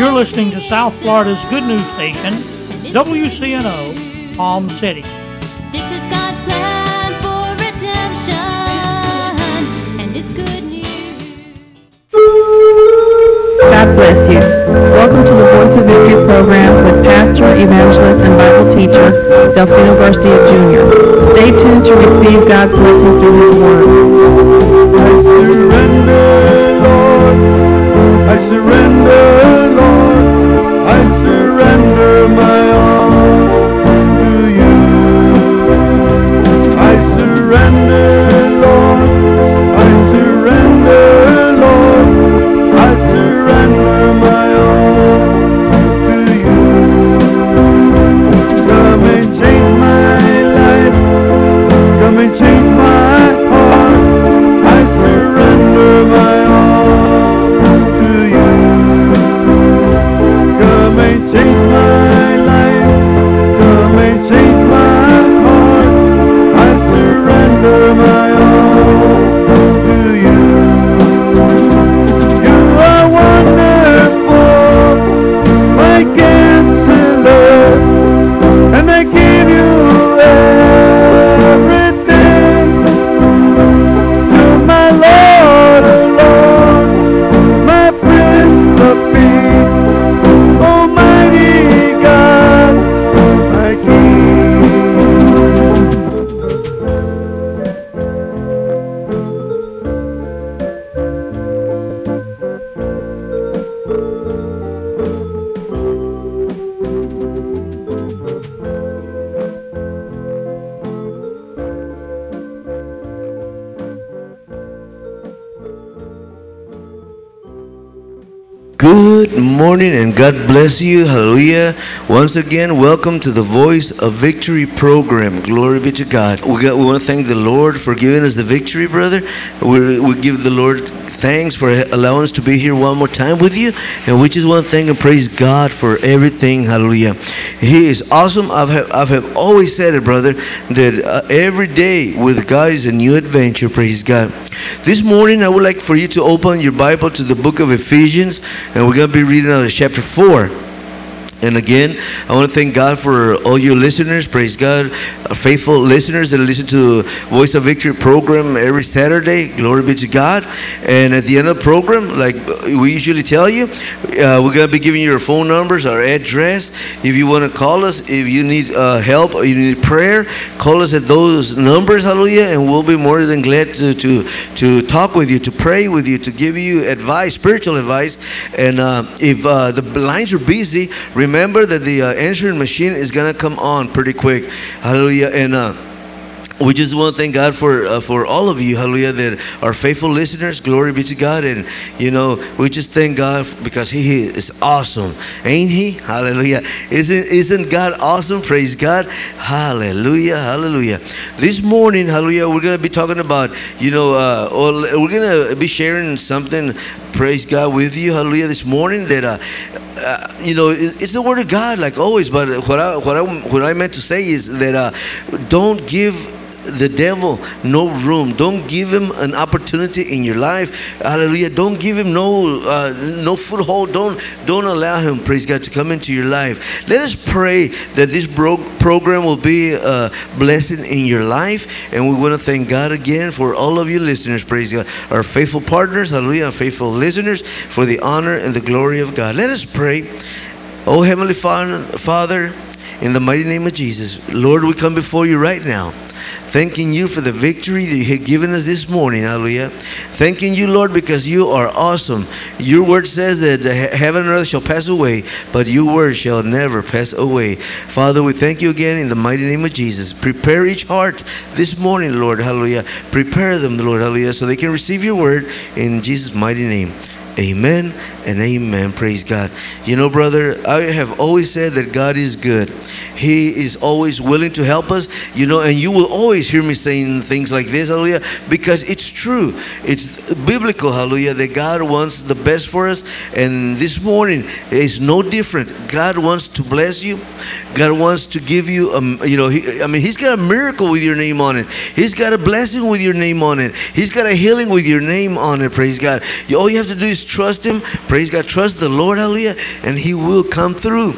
You're listening to South Florida's good news station, WCNO, Palm City. This is God's plan for redemption, and it's good news. God bless you. Welcome to the Voice of Victory program with pastor, evangelist, and Bible teacher, Delfino Garcia Jr. Stay tuned to receive God's blessing through His Word. I surrender, Lord. I surrender. And God bless you. Hallelujah. Once again, welcome to the Voice of Victory program. Glory be to God. We want to thank the Lord for giving us the victory, brother. We give the Lord thanks for allowing us to be here one more time with you. And we just want to thank and praise God for everything. Hallelujah. He is awesome. I've always said it, brother, that every day with God is a new adventure. Praise God. This morning, I would like for you to open your Bible to the book of Ephesians, and we're going to be reading out of chapter 4. And again, I want to thank God for all your listeners. Praise God. Faithful listeners that listen to Voice of Victory program every Saturday. Glory be to God. And at the end of the program, like we usually tell you, we're going to be giving you our phone numbers, our address. If you want to call us, if you need help or you need prayer, call us at those numbers. Hallelujah. And we'll be more than glad to talk with you, to pray with you, to give you advice, spiritual advice. And if the lines are busy, remember that the answering machine is going to come on pretty quick. Hallelujah. And we just want to thank God for all of you, hallelujah, that are faithful listeners. Glory be to God. And, you know, we just thank God because He is awesome. Ain't He? Hallelujah. Isn't God awesome? Praise God. Hallelujah. Hallelujah. This morning, hallelujah, we're going to be talking about, you know, we're going to be sharing something, praise God, with you, hallelujah, this morning that, you know, it's the Word of God like always. But what I meant to say is that don't give the devil no room. Don't give him an opportunity in your life. Hallelujah. Don't give him no foothold. Don't allow him, praise God, to come into your life. Let us pray that this program will be a blessing in your life. And we want to thank God again for all of you listeners, praise God, our faithful partners, hallelujah, our faithful listeners, for the honor and the glory of God. Let us pray. Oh Heavenly Father, in the mighty name of Jesus, Lord, we come before you right now, thanking you for the victory that you have given us this morning. Hallelujah. Thanking you, Lord, because you are awesome. Your word says that heaven and earth shall pass away, but your word shall never pass away. Father, we thank you again in the mighty name of Jesus. Prepare each heart this morning, Lord. Hallelujah. Prepare them, Lord. Hallelujah. So they can receive your word in Jesus' mighty name. Amen and amen. Praise God. You know, brother, I have always said that God is good. He is always willing to help us, you know, and you will always hear me saying things like this, hallelujah, because it's true. It's biblical, hallelujah, that God wants the best for us. And this morning is no different. God wants to bless you. God wants to give you, you know, He's got a miracle with your name on it. He's got a blessing with your name on it. He's got a healing with your name on it, praise God. All you have to do is trust Him. Praise God. Trust the Lord, hallelujah, and He will come through.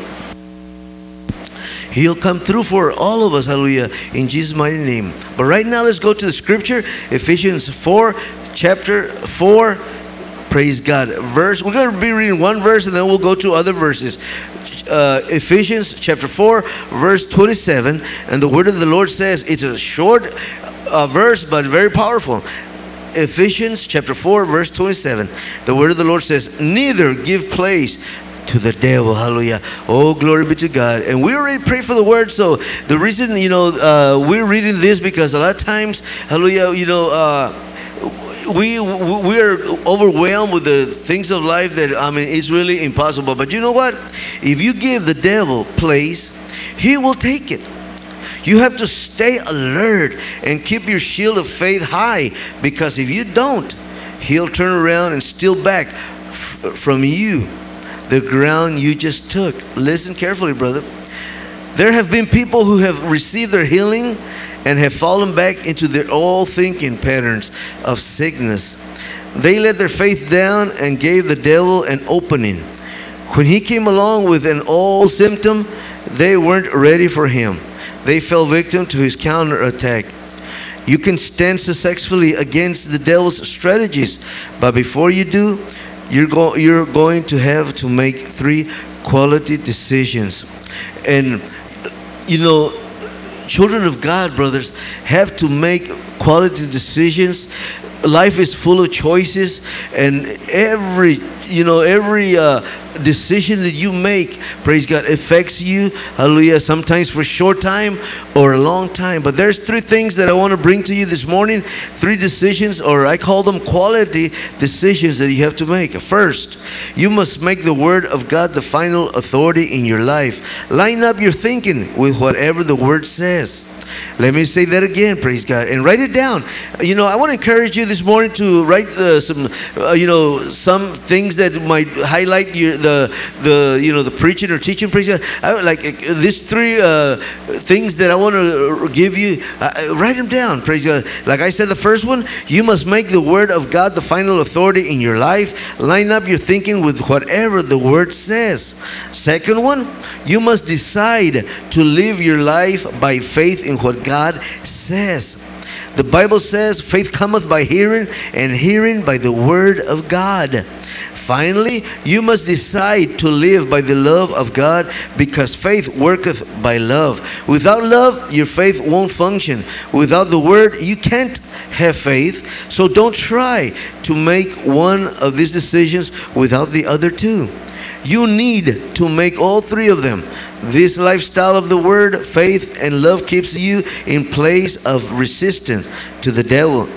He'll come through for all of us, hallelujah, in Jesus' mighty name. But right now, let's go to the scripture, Ephesians 4, chapter 4, praise God, verse. We're going to be reading one verse, and then we'll go to other verses. Ephesians chapter 4, verse 27, and the word of the Lord says, it's a short verse, but very powerful. Ephesians chapter 4, verse 27, the word of the Lord says, neither give place to the devil, hallelujah. Oh, glory be to God. And we already prayed for the word, so the reason, you know, we're reading this because a lot of times, hallelujah, you know, we are overwhelmed with the things of life that, I mean, it's really impossible. But you know what? If you give the devil place, he will take it. You have to stay alert and keep your shield of faith high, because if you don't, he'll turn around and steal back from you the ground you just took. Listen carefully, brother. There have been people who have received their healing and have fallen back into their old thinking patterns of sickness. They let their faith down and gave the devil an opening. When he came along with an old symptom, they weren't ready for him. They fell victim to his counterattack. You can stand successfully against the devil's strategies, but before you do, you're going to have to make three quality decisions. And, you know, children of God, brothers, have to make quality decisions. Life is full of choices, and every, you know, every decision that you make, praise God, affects you, hallelujah, sometimes for a short time or a long time. But there's three things that I want to bring to you this morning, three decisions, or I call them quality decisions that you have to make. First, you must make the Word of God the final authority in your life. Line up your thinking with whatever the Word says. Let me say that again, praise God, and write it down. You know, I want to encourage you this morning to write some things that might highlight the preaching or teaching, praise God. These three things that I want to give you, write them down, praise God. Like I said, the first one, you must make the Word of God the final authority in your life. Line up your thinking with whatever the Word says. Second one, you must decide to live your life by faith in what God says. The Bible says, faith cometh by hearing, and hearing by the word of God. Finally, you must decide to live by the love of God, because faith worketh by love. Without love, your faith won't function. Without the word, you can't have faith. So don't try to make one of these decisions without the other two. You need to make all three of them. This lifestyle of the word, faith, and love keeps you in place of resistance to the devil.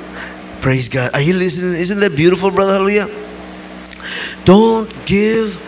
Praise God. Are you listening? Isn't that beautiful, brother? Hallelujah. Don't give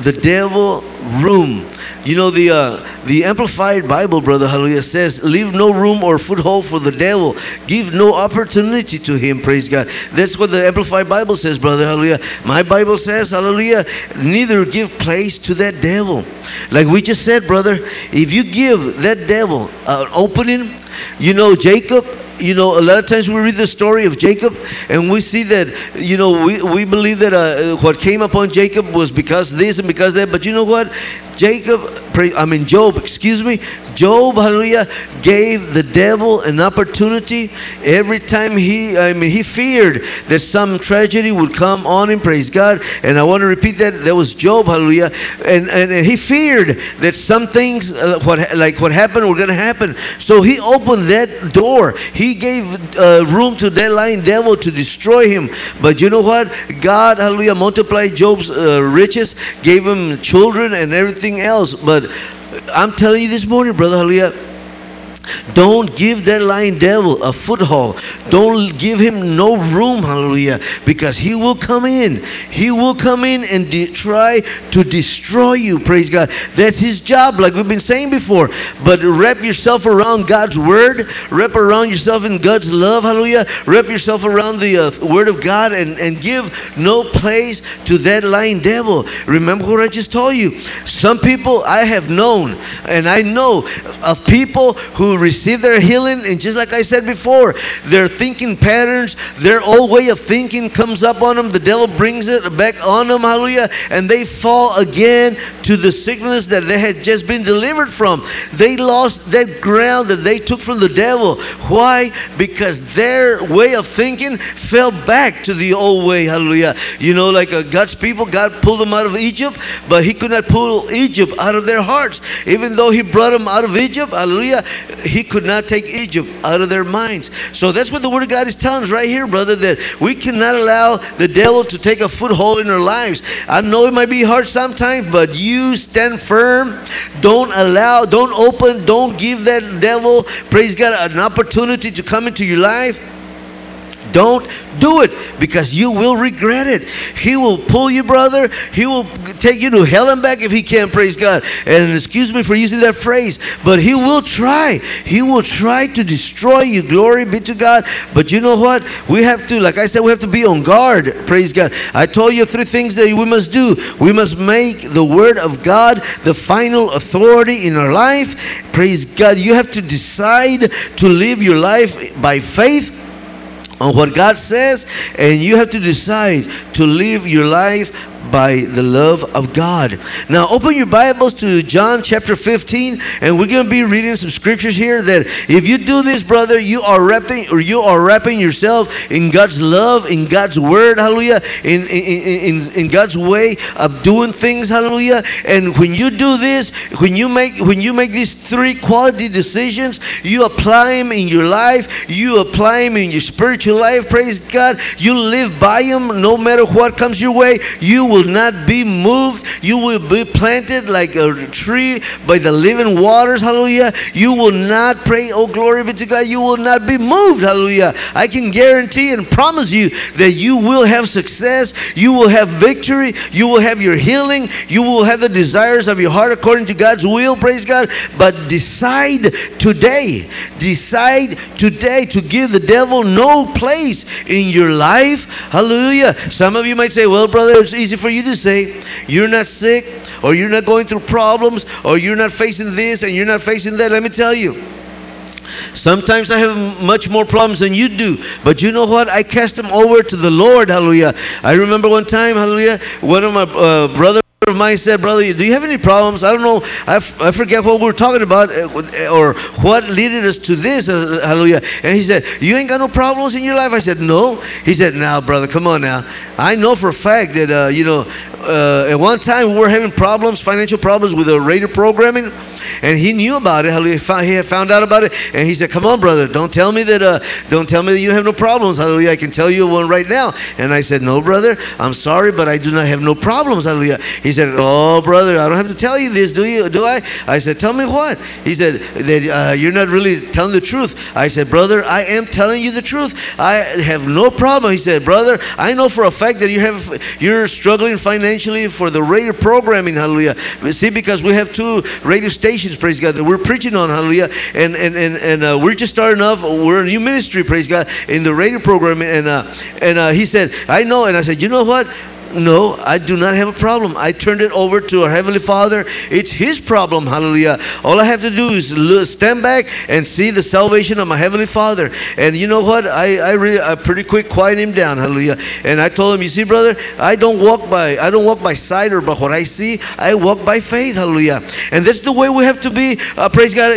the devil room. You know, the Amplified Bible, brother, hallelujah, says, leave no room or foothold for the devil. Give no opportunity to him, praise God. That's what the Amplified Bible says, brother, hallelujah. My Bible says, hallelujah, neither give place to that devil. Like we just said, brother, if you give that devil an opening, you know, Jacob, you know, a lot of times we read the story of Jacob and we see that, you know, we believe that what came upon Jacob was because this and because that. But you know what? Job, hallelujah, gave the devil an opportunity. Every time he feared that some tragedy would come on him, praise God. And I want to repeat that. That was Job, hallelujah. And he feared that some things, what happened were going to happen. So he opened that door. He gave room to that lying devil to destroy him. But you know what? God, hallelujah, multiplied Job's riches, gave him children and everything else. But I'm telling you this morning, brother, hallelujah, don't give that lying devil a foothold. Don't give him no room, hallelujah, because he will come in. He will come in and try to destroy you, praise God. That's his job, like we've been saying before. But wrap yourself around God's word. Wrap around yourself in God's love, hallelujah. Wrap yourself around the word of God and give no place to that lying devil. Remember what I just told you. Some people I have known, and I know of people who who receive their healing, and just like I said before, their thinking patterns, their old way of thinking comes up on them. The devil brings it back on them, hallelujah, and they fall again to the sickness that they had just been delivered from. They lost that ground that they took from the devil. Why? Because their way of thinking fell back to the old way, hallelujah. You know, like God's people, God pulled them out of Egypt, but he could not pull Egypt out of their hearts. Even though he brought them out of Egypt, hallelujah, he could not take Egypt out of their minds. So that's what the Word of God is telling us right here, brother, that we cannot allow the devil to take a foothold in our lives. I know it might be hard sometimes, but you stand firm. Don't allow, don't open, don't give that devil, praise God, an opportunity to come into your life. Don't do it, because you will regret it. He will pull you, brother. He will take you to hell and back if he can, praise God. And excuse me for using that phrase, but he will try. He will try to destroy you. Glory be to God. But you know what? We have to, like I said, we have to be on guard, praise God. I told you three things that we must do. We must make the Word of God the final authority in our life. Praise God. You have to decide to live your life by faith on what God says, and you have to decide to live your life by the love of God. Now open your Bibles to John chapter 15, and we're going to be reading some scriptures here that if you do this, brother, you are wrapping yourself in God's love, in God's word, hallelujah, in God's way of doing things, hallelujah. And when you do this, when you make these three quality decisions, you apply them in your life, you apply them in your spiritual life, praise God. You live by them no matter what comes your way. You will not be moved. You will be planted like a tree by the living waters, hallelujah. You will not pray, oh glory be to God, you will not be moved, hallelujah. I can guarantee and promise you that you will have success, you will have victory, you will have your healing, you will have the desires of your heart according to God's will, praise God. But decide today to give the devil no place in your life, hallelujah. Some of you might say, well brother, it's easy for you to say, you're not sick, or you're not going through problems, or you're not facing this and you're not facing that. Let me tell you, sometimes I have much more problems than you do, but you know what? I cast them over to the Lord, hallelujah. I remember one time, hallelujah, one of my brothers of mine said, brother, do you have any problems? I don't know, I forget what we were talking about or what led us to this, hallelujah. And he said, you ain't got no problems in your life? I said, no. He said, now brother, come on now, I know for a fact that at one time we were having problems, financial problems with the radio programming, and he knew about it, hallelujah. He had found out about it, and he said, come on brother, don't tell me that you have no problems, hallelujah. I can tell you one right now. And I said, no brother, I'm sorry, but I do not have no problems, hallelujah. He said, oh brother, I don't have to tell you this, do I? I said, tell me what? He said that you're not really telling the truth. I said, brother, I am telling you the truth. I have no problem. He said, brother, I know for a fact that you're struggling financially for the radio programming, hallelujah. See, because we have two radio stations, praise God, that we're preaching on, hallelujah. And we're just starting off, we're a new ministry, praise God, in the radio programming. And he said, I know. And I said, you know what? No, I do not have a problem. I turned it over to our Heavenly Father. It's His problem, hallelujah. All I have to do is stand back and see the salvation of my Heavenly Father. And you know what? I pretty quick quieted him down, hallelujah. And I told him, you see, brother, I don't walk by sight or by what I see. I walk by faith, hallelujah. And that's the way we have to be, praise God,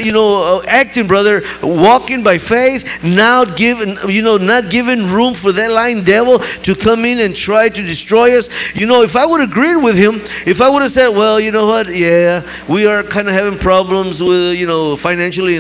acting, brother, walking by faith, not giving room for that lying devil to come in and try to destroy us. If I would have agreed with him, if I would have said, well, you know what, yeah, we are kind of having problems with, financially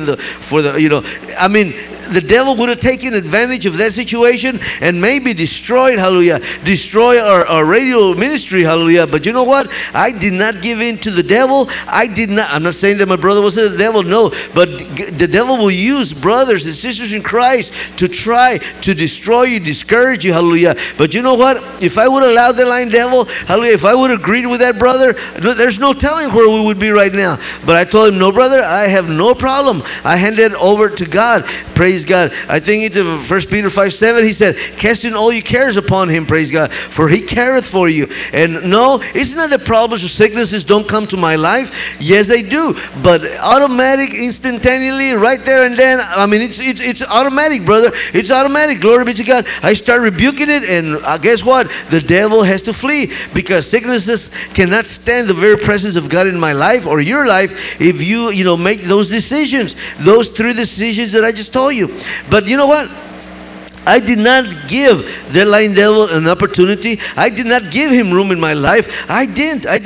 the devil would have taken advantage of that situation and maybe destroyed, hallelujah, destroy our radio ministry, hallelujah. But you know what? I did not give in to the devil. I'm not saying that my brother was the devil, no. But the devil will use brothers and sisters in Christ to try to destroy you, discourage you, hallelujah. But you know what? If I would allow the lying devil, hallelujah, if I would have agreed with that brother, there's no telling where we would be right now. But I told him, no, brother, I have no problem. I handed it over to God. Praise Praise God. I think it's in 1 Peter 5:7. He said, casting all your cares upon him, praise God, for he careth for you. And no, it's not that problems or sicknesses don't come to my life. Yes, they do. But automatic, instantaneously, right there and then, I mean, it's automatic, brother. It's automatic. Glory be to God. I start rebuking it, and guess what? The devil has to flee, because sicknesses cannot stand the very presence of God in my life or your life if you know, make those decisions, those three decisions that I just told you. But you know what? I did not give that lying devil an opportunity. I did not give him room in my life. I did not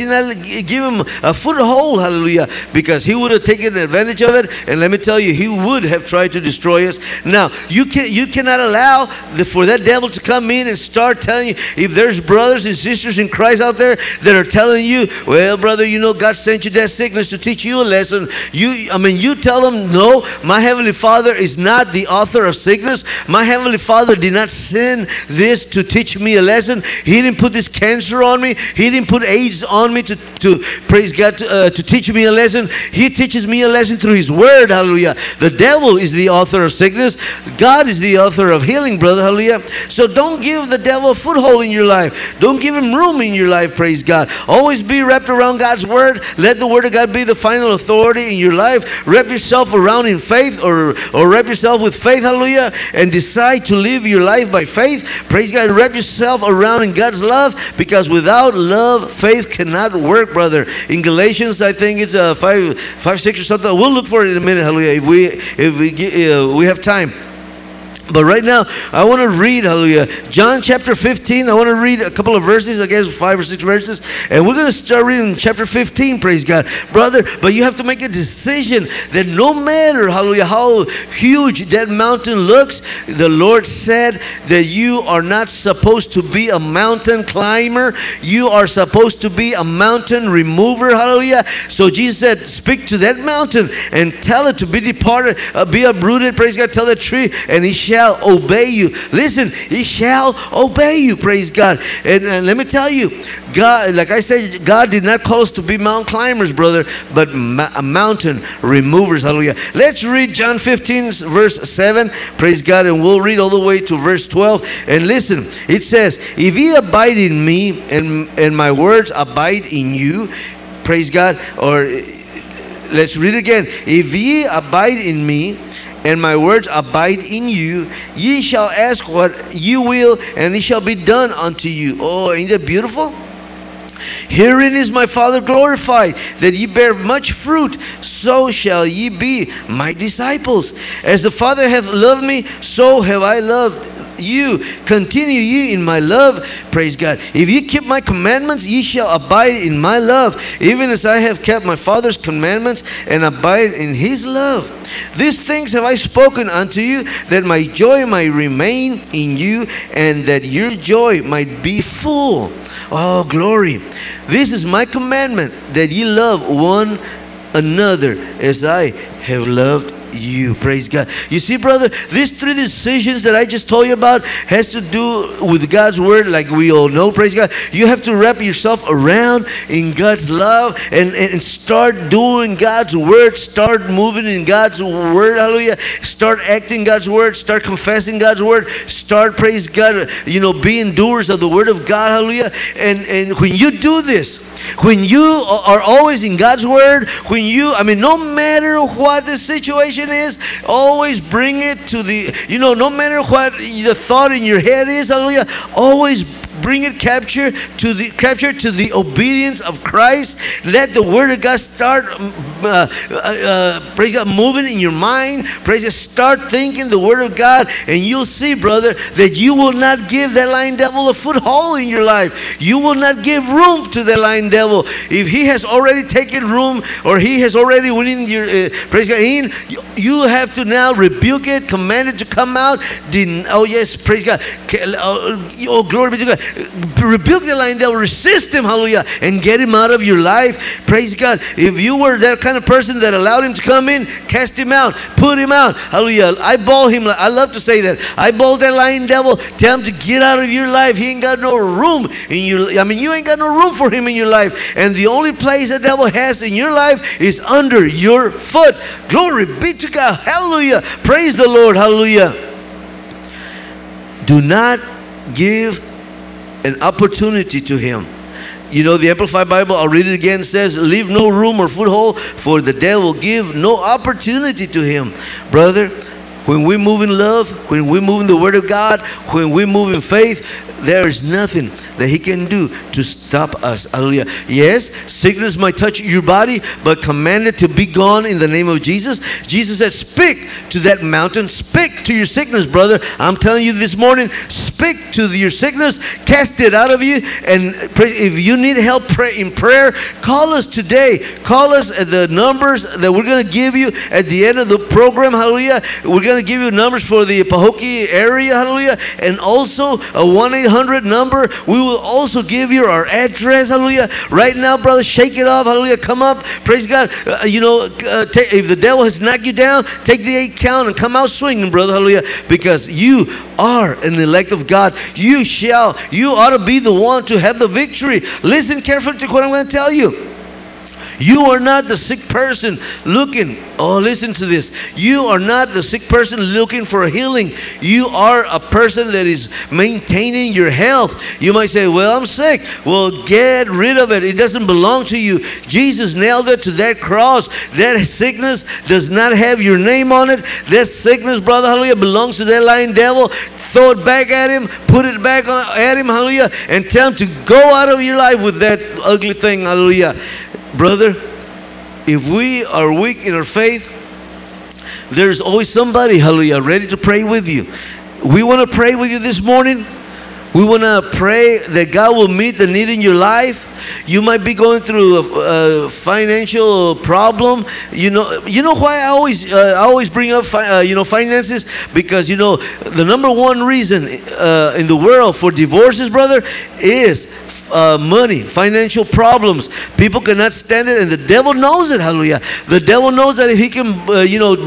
give him a foothold, hallelujah, because he would have taken advantage of it. And let me tell you, he would have tried to destroy us. Now, you cannot allow for that devil to come in and start telling you. If there's brothers and sisters in Christ out there that are telling you, well, brother, you know, God sent you that sickness to teach you a lesson. You tell them, no, my Heavenly Father is not the author of sickness. My Heavenly Father did not send this to teach me a lesson. He didn't put this cancer on me. He didn't put AIDS on me to praise God, to teach me a lesson. He teaches me a lesson through His Word, hallelujah. The devil is the author of sickness. God is the author of healing, brother, hallelujah. So don't give the devil a foothold in your life. Don't give him room in your life, praise God. Always be wrapped around God's Word. Let the Word of God be the final authority in your life. Wrap yourself around in faith, or wrap yourself with faith, hallelujah, and decide to live your life by faith. Praise God. Wrap yourself around in God's love, because without love, faith cannot work, brother. In Galatians, I think it's 5:6 or something. We'll look for it in a minute, hallelujah, if we have time. But right now, I want to read, hallelujah, John chapter 15. I want to read a couple of verses, I guess 5 or 6 verses. And we're going to start reading chapter 15, praise God. Brother, but you have to make a decision that no matter, hallelujah, how huge that mountain looks, the Lord said that you are not supposed to be a mountain climber. You are supposed to be a mountain remover, hallelujah. So Jesus said, speak to that mountain and tell it to be departed, be uprooted, praise God. Tell that tree, and he shall obey you. Listen, he shall obey you, praise God. And let me tell you, God, like I said, God did not call us to be mountain climbers, brother, but mountain removers, hallelujah. Let's read John 15, verse 7, praise God, and we'll read all the way to verse 12. And listen, it says, if ye abide in me, and my words abide in you, praise God. Or let's read again. If ye abide in me, and my words abide in you, ye shall ask what ye will, and it shall be done unto you. Oh, isn't that beautiful? Herein is my Father glorified, that ye bear much fruit, so shall ye be my disciples. As the Father hath loved me, so have I loved you. Continue ye in my love, praise God. If ye keep my commandments, ye shall abide in my love, even as I have kept my Father's commandments and abide in his love. These things have I spoken unto you, that my joy might remain in you, and that your joy might be full. Oh, glory. This is my commandment, that ye love one another as I have loved you, praise God. You see, brother, these three decisions that I just told you about has to do with God's Word, like we all know, praise God. You have to wrap yourself around in God's love and start doing God's Word, start moving in God's Word, hallelujah. Start acting God's Word, start confessing God's Word, start, praise God, you know, being doers of the Word of God, hallelujah. And when you do this, when you are always in God's Word, when you, I mean, no matter what the situation is, always bring it to the, you know, no matter what the thought in your head is, hallelujah, always bring it capture to the obedience of Christ. Let the Word of God start praise God, moving in your mind, praise God. Start thinking the Word of God, and you'll see, brother, that you will not give that lying devil a foothold in your life. You will not give room to the lying devil. If he has already taken room, or he has already winning your praise God in, you have to now rebuke it, command it to come out. Oh yes, praise God. Oh, glory be to God. Rebuke the lying devil, resist him, hallelujah, and get him out of your life, praise God. If you were that kind of person that allowed him to come in, cast him out, put him out. Hallelujah. Eyeball him. I love to say that. Eyeball that lying devil. Tell him to get out of your life. He ain't got no room in your, I mean, you ain't got no room for him in your life. And the only place the devil has in your life is under your foot. Glory be to God. Hallelujah. Praise the Lord. Hallelujah. Do not give an opportunity to him. You know, the Amplified Bible, I'll read it again, says, leave no room or foothold, for the devil give no opportunity to him. Brother, when we move in love, when we move in the Word of God, when we move in faith, there is nothing that he can do to stop us. Hallelujah. Yes, sickness might touch your body, but commanded to be gone in the name of Jesus. Jesus said, speak to that mountain. Speak to your sickness, brother. I'm telling you this morning, speak to your sickness. Cast it out of you. And if you need help in prayer, call us today. Call us at the numbers that we're going to give you at the end of the program. Hallelujah. We're going to give you numbers for the Pahokee area. Hallelujah. And also a 1-800 number. We will also give you our address. Hallelujah. Right now, brother, shake it off. Hallelujah. Come up. Praise God. If the devil has knocked you down, take the 8 count and come out swinging, brother. Hallelujah. Because you are an elect of God. You ought to be the one to have the victory. Listen carefully to what I'm going to tell you. You are not the sick person looking. Oh, listen to this. You are not the sick person looking for a healing. You are a person that is maintaining your health. You might say, well, I'm sick. Well, get rid of it. It doesn't belong to you. Jesus nailed it to that cross. That sickness does not have your name on it. That sickness, brother, hallelujah, belongs to that lying devil. Throw it back at him. Put it back at him, hallelujah, and tell him to go out of your life with that ugly thing, hallelujah. Brother, if we are weak in our faith, there's always somebody, hallelujah, ready to pray with you. We want to pray with you this morning. We want to pray that God will meet the need in your life. You might be going through a financial problem. You know why I always bring up finances, because the number one reason in the world for divorces, brother, is money, financial problems. People cannot stand it, and the devil knows it. Hallelujah! The devil knows that if he can,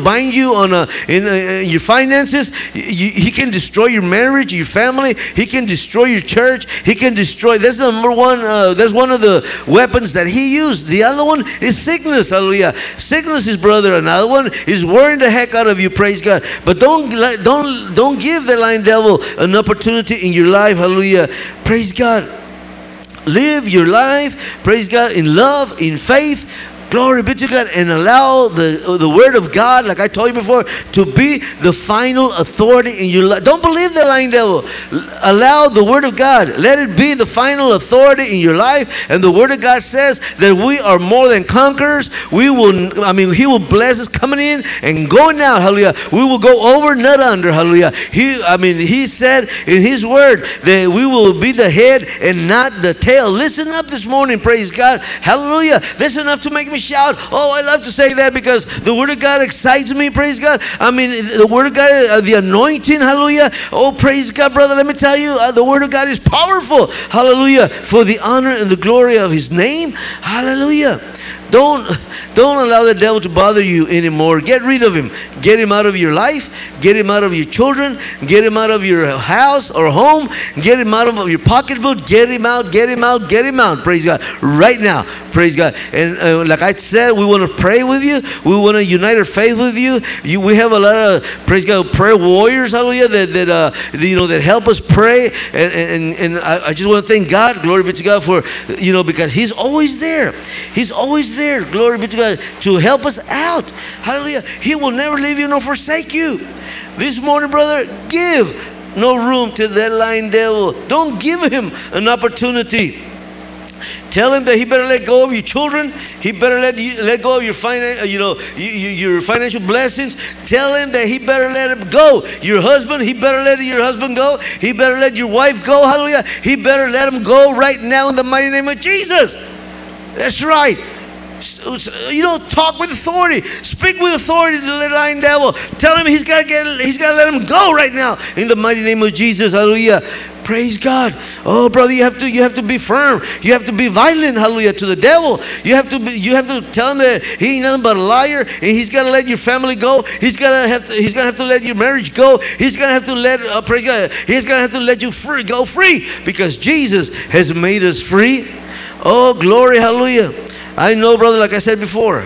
bind you in your finances, he can destroy your marriage, your family. He can destroy your church. He can destroy. That's the number one. That's one of the weapons that he used. The other one is sickness. Hallelujah! Sickness is, brother. Another one is worrying the heck out of you. Praise God! But don't give the lying devil an opportunity in your life. Hallelujah! Praise God. Live your life, praise God, in love, in faith. Glory be to God. And allow the Word of God, like I told you before, to be the final authority in your life. Don't believe the lying devil. Allow the Word of God. Let it be the final authority in your life. And the Word of God says that we are more than conquerors. He will bless us coming in and going out. Hallelujah. We will go over, not under. Hallelujah. He said in His Word that we will be the head and not the tail. Listen up this morning, praise God. Hallelujah. Listen up to make me shout. Oh, I love to say that because the Word of God excites me, praise God. The Word of God, the anointing, hallelujah. Oh, praise God, brother, let me tell you, the Word of God is powerful, hallelujah, for the honor and the glory of His name, hallelujah. Don't allow the devil to bother you anymore. Get rid of him. Get him out of your life. Get him out of your children. Get him out of your house or home. Get him out of your pocketbook. Get him out, get him out, get him out. Praise God. Right now. Praise God. And like I said, we want to pray with you. We want to unite our faith with you. We have a lot of, praise God, prayer warriors, hallelujah, that help us pray. And I just want to thank God. Glory be to God for, because He's always there. He's always there. Glory be to God to help us out. Hallelujah. He will never leave you nor forsake you. This morning, brother, give no room to that lying devil. Don't give him an opportunity. Tell him that he better let go of your children. He better let go of your your financial blessings. Tell him that he better let him go. Your husband, he better let your husband go. He better let your wife go. Hallelujah. He better let him go right now in the mighty name of Jesus. That's right. Talk with authority. Speak with authority to the lying devil. Tell him he's got to let him go right now in the mighty name of Jesus. Hallelujah. Praise God. Oh, brother, you have to be firm. You have to be violent, hallelujah, to the devil. You have to tell him that he ain't nothing but a liar, and he's gonna let your family go. He's gonna have to let your marriage go. He's gonna have to let praise God. He's gonna have to let you go free because Jesus has made us free. Oh, glory, hallelujah. I know, brother, like I said before,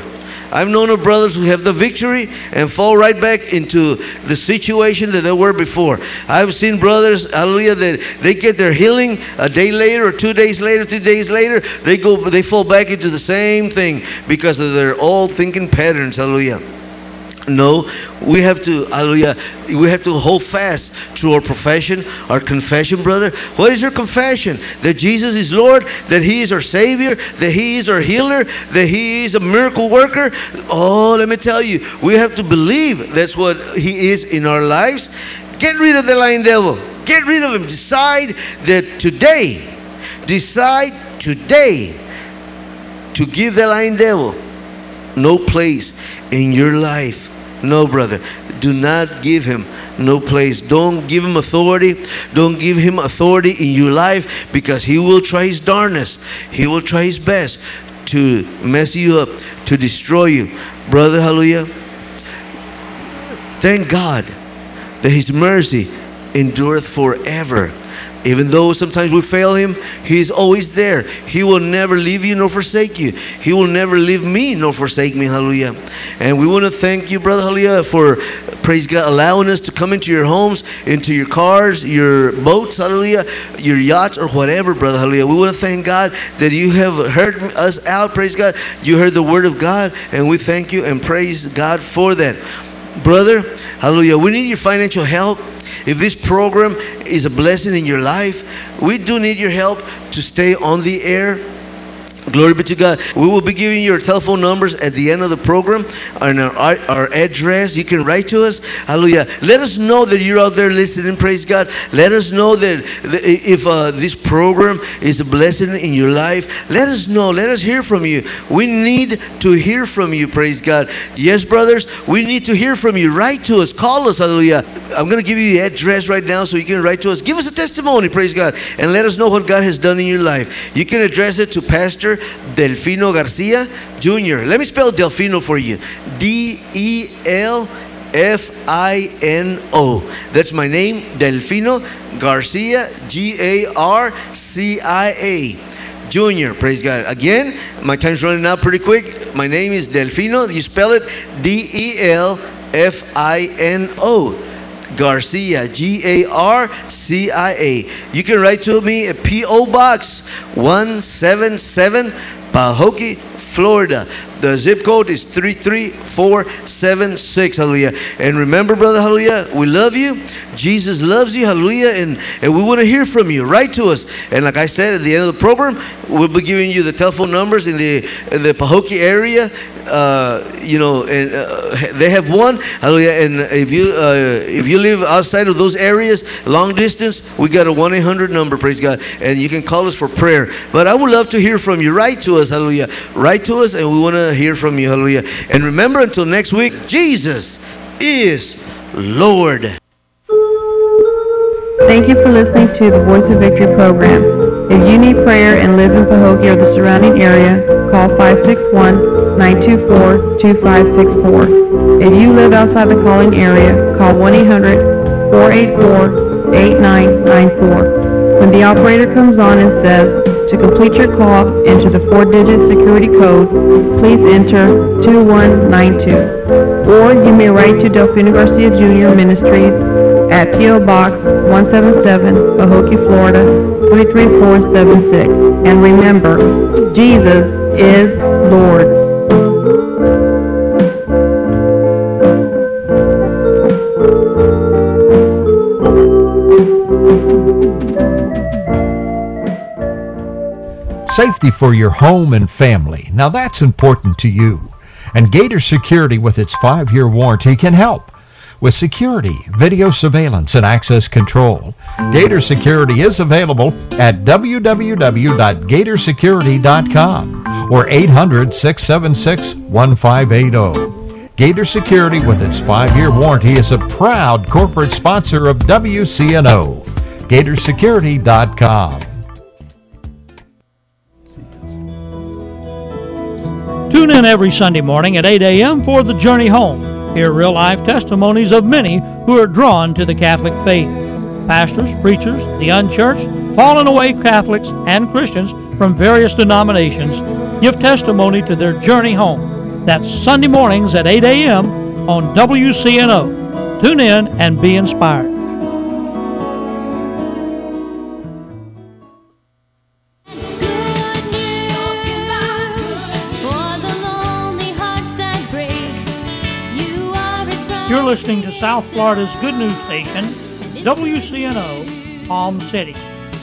I've known of brothers who have the victory and fall right back into the situation that they were before. I've seen brothers, hallelujah, that they get their healing a day later or 2 days later, 3 days later, they fall back into the same thing because of their old thinking patterns, hallelujah. No, we have to, hallelujah, we have to hold fast to our profession, our confession, brother. What is your confession? That Jesus is Lord, that He is our Savior, that He is our healer, that He is a miracle worker. Oh, let me tell you, we have to believe that's what He is in our lives. Get rid of the lying devil. Get rid of him. Decide today to give the lying devil no place in your life. No, brother, do not give him no place. Don't give him authority. Don't give him authority in your life, because he will try his darnest. He will try his best to mess you up, to destroy you. Brother, hallelujah, thank God that His mercy endureth forever. Even though sometimes we fail Him, He is always there. He will never leave you nor forsake you. He will never leave me nor forsake me. Hallelujah. And we want to thank you, brother, hallelujah, for, praise God, allowing us to come into your homes, into your cars, your boats, hallelujah, your yachts, or whatever, brother, hallelujah. We want to thank God that you have heard us out, praise God. You heard the word of God, and we thank you and praise God for that. Brother, hallelujah, we need your financial help. If this program is a blessing in your life, we do need your help to stay on the air. Glory be to God. We will be giving your telephone numbers at the end of the program and our address. You can write to us. Hallelujah. Let us know that you're out there listening. Praise God. Let us know that if this program is a blessing in your life, let us know. Let us hear from you. We need to hear from you. Praise God. Yes, brothers, we need to hear from you. Write to us. Call us. Hallelujah. I'm going to give you the address right now so you can write to us. Give us a testimony. Praise God. And let us know what God has done in your life. You can address it to Pastor Delfino Garcia Jr. Let me spell Delfino for you. D-E-L-F-I-N-O. That's my name, Delfino Garcia, G-A-R-C-I-A, Jr. Praise God. Again, my time's running out pretty quick. My name is Delfino. You spell it D-E-L-F-I-N-O. Garcia, G-A-R-C-I-A. You can write to me at P.O. Box 177, Pahokee, Florida. The zip code is 33476. Hallelujah. And remember, brother, hallelujah, we love you. Jesus loves you. Hallelujah. And we want to hear from you. Write to us. And like I said, at the end of the program, we'll be giving you the telephone numbers in the Pahokee area. They have one. Hallelujah. And if you live outside of those areas, long distance, we got a 1-800 number. Praise God. And you can call us for prayer. But I would love to hear from you. Write to us. Hallelujah. Write to us, and we want to hear from you. Hallelujah. And remember, until next week, Jesus is Lord. Thank you for listening to the Voice of Victory program. If you need prayer and live in Pahokee or the surrounding area, call 561-924-2564. If you live outside the calling area, call 1-800-484-8994. When the operator comes on and says, "To complete your call, enter the 4-digit security code. Please enter 2192. Or you may write to Delfino Garcia Jr. Ministries at P.O. Box 177, Pahokee, Florida, 33476. And remember, Jesus is Lord. Safety for your home and family. Now that's important to you. And Gator Security, with its 5-year warranty, can help with security, video surveillance, and access control. Gator Security is available at www.gatorsecurity.com or 800-676-1580. Gator Security, with its 5-year warranty, is a proud corporate sponsor of WCNO. GatorSecurity.com. Tune in every Sunday morning at 8 a.m. for The Journey Home. Hear real-life testimonies of many who are drawn to the Catholic faith. Pastors, preachers, the unchurched, fallen away Catholics, and Christians from various denominations give testimony to their journey home. That's Sunday mornings at 8 a.m. on WCNO. Tune in and be inspired. You're listening to South Florida's Good News Station, WCNO, Palm City.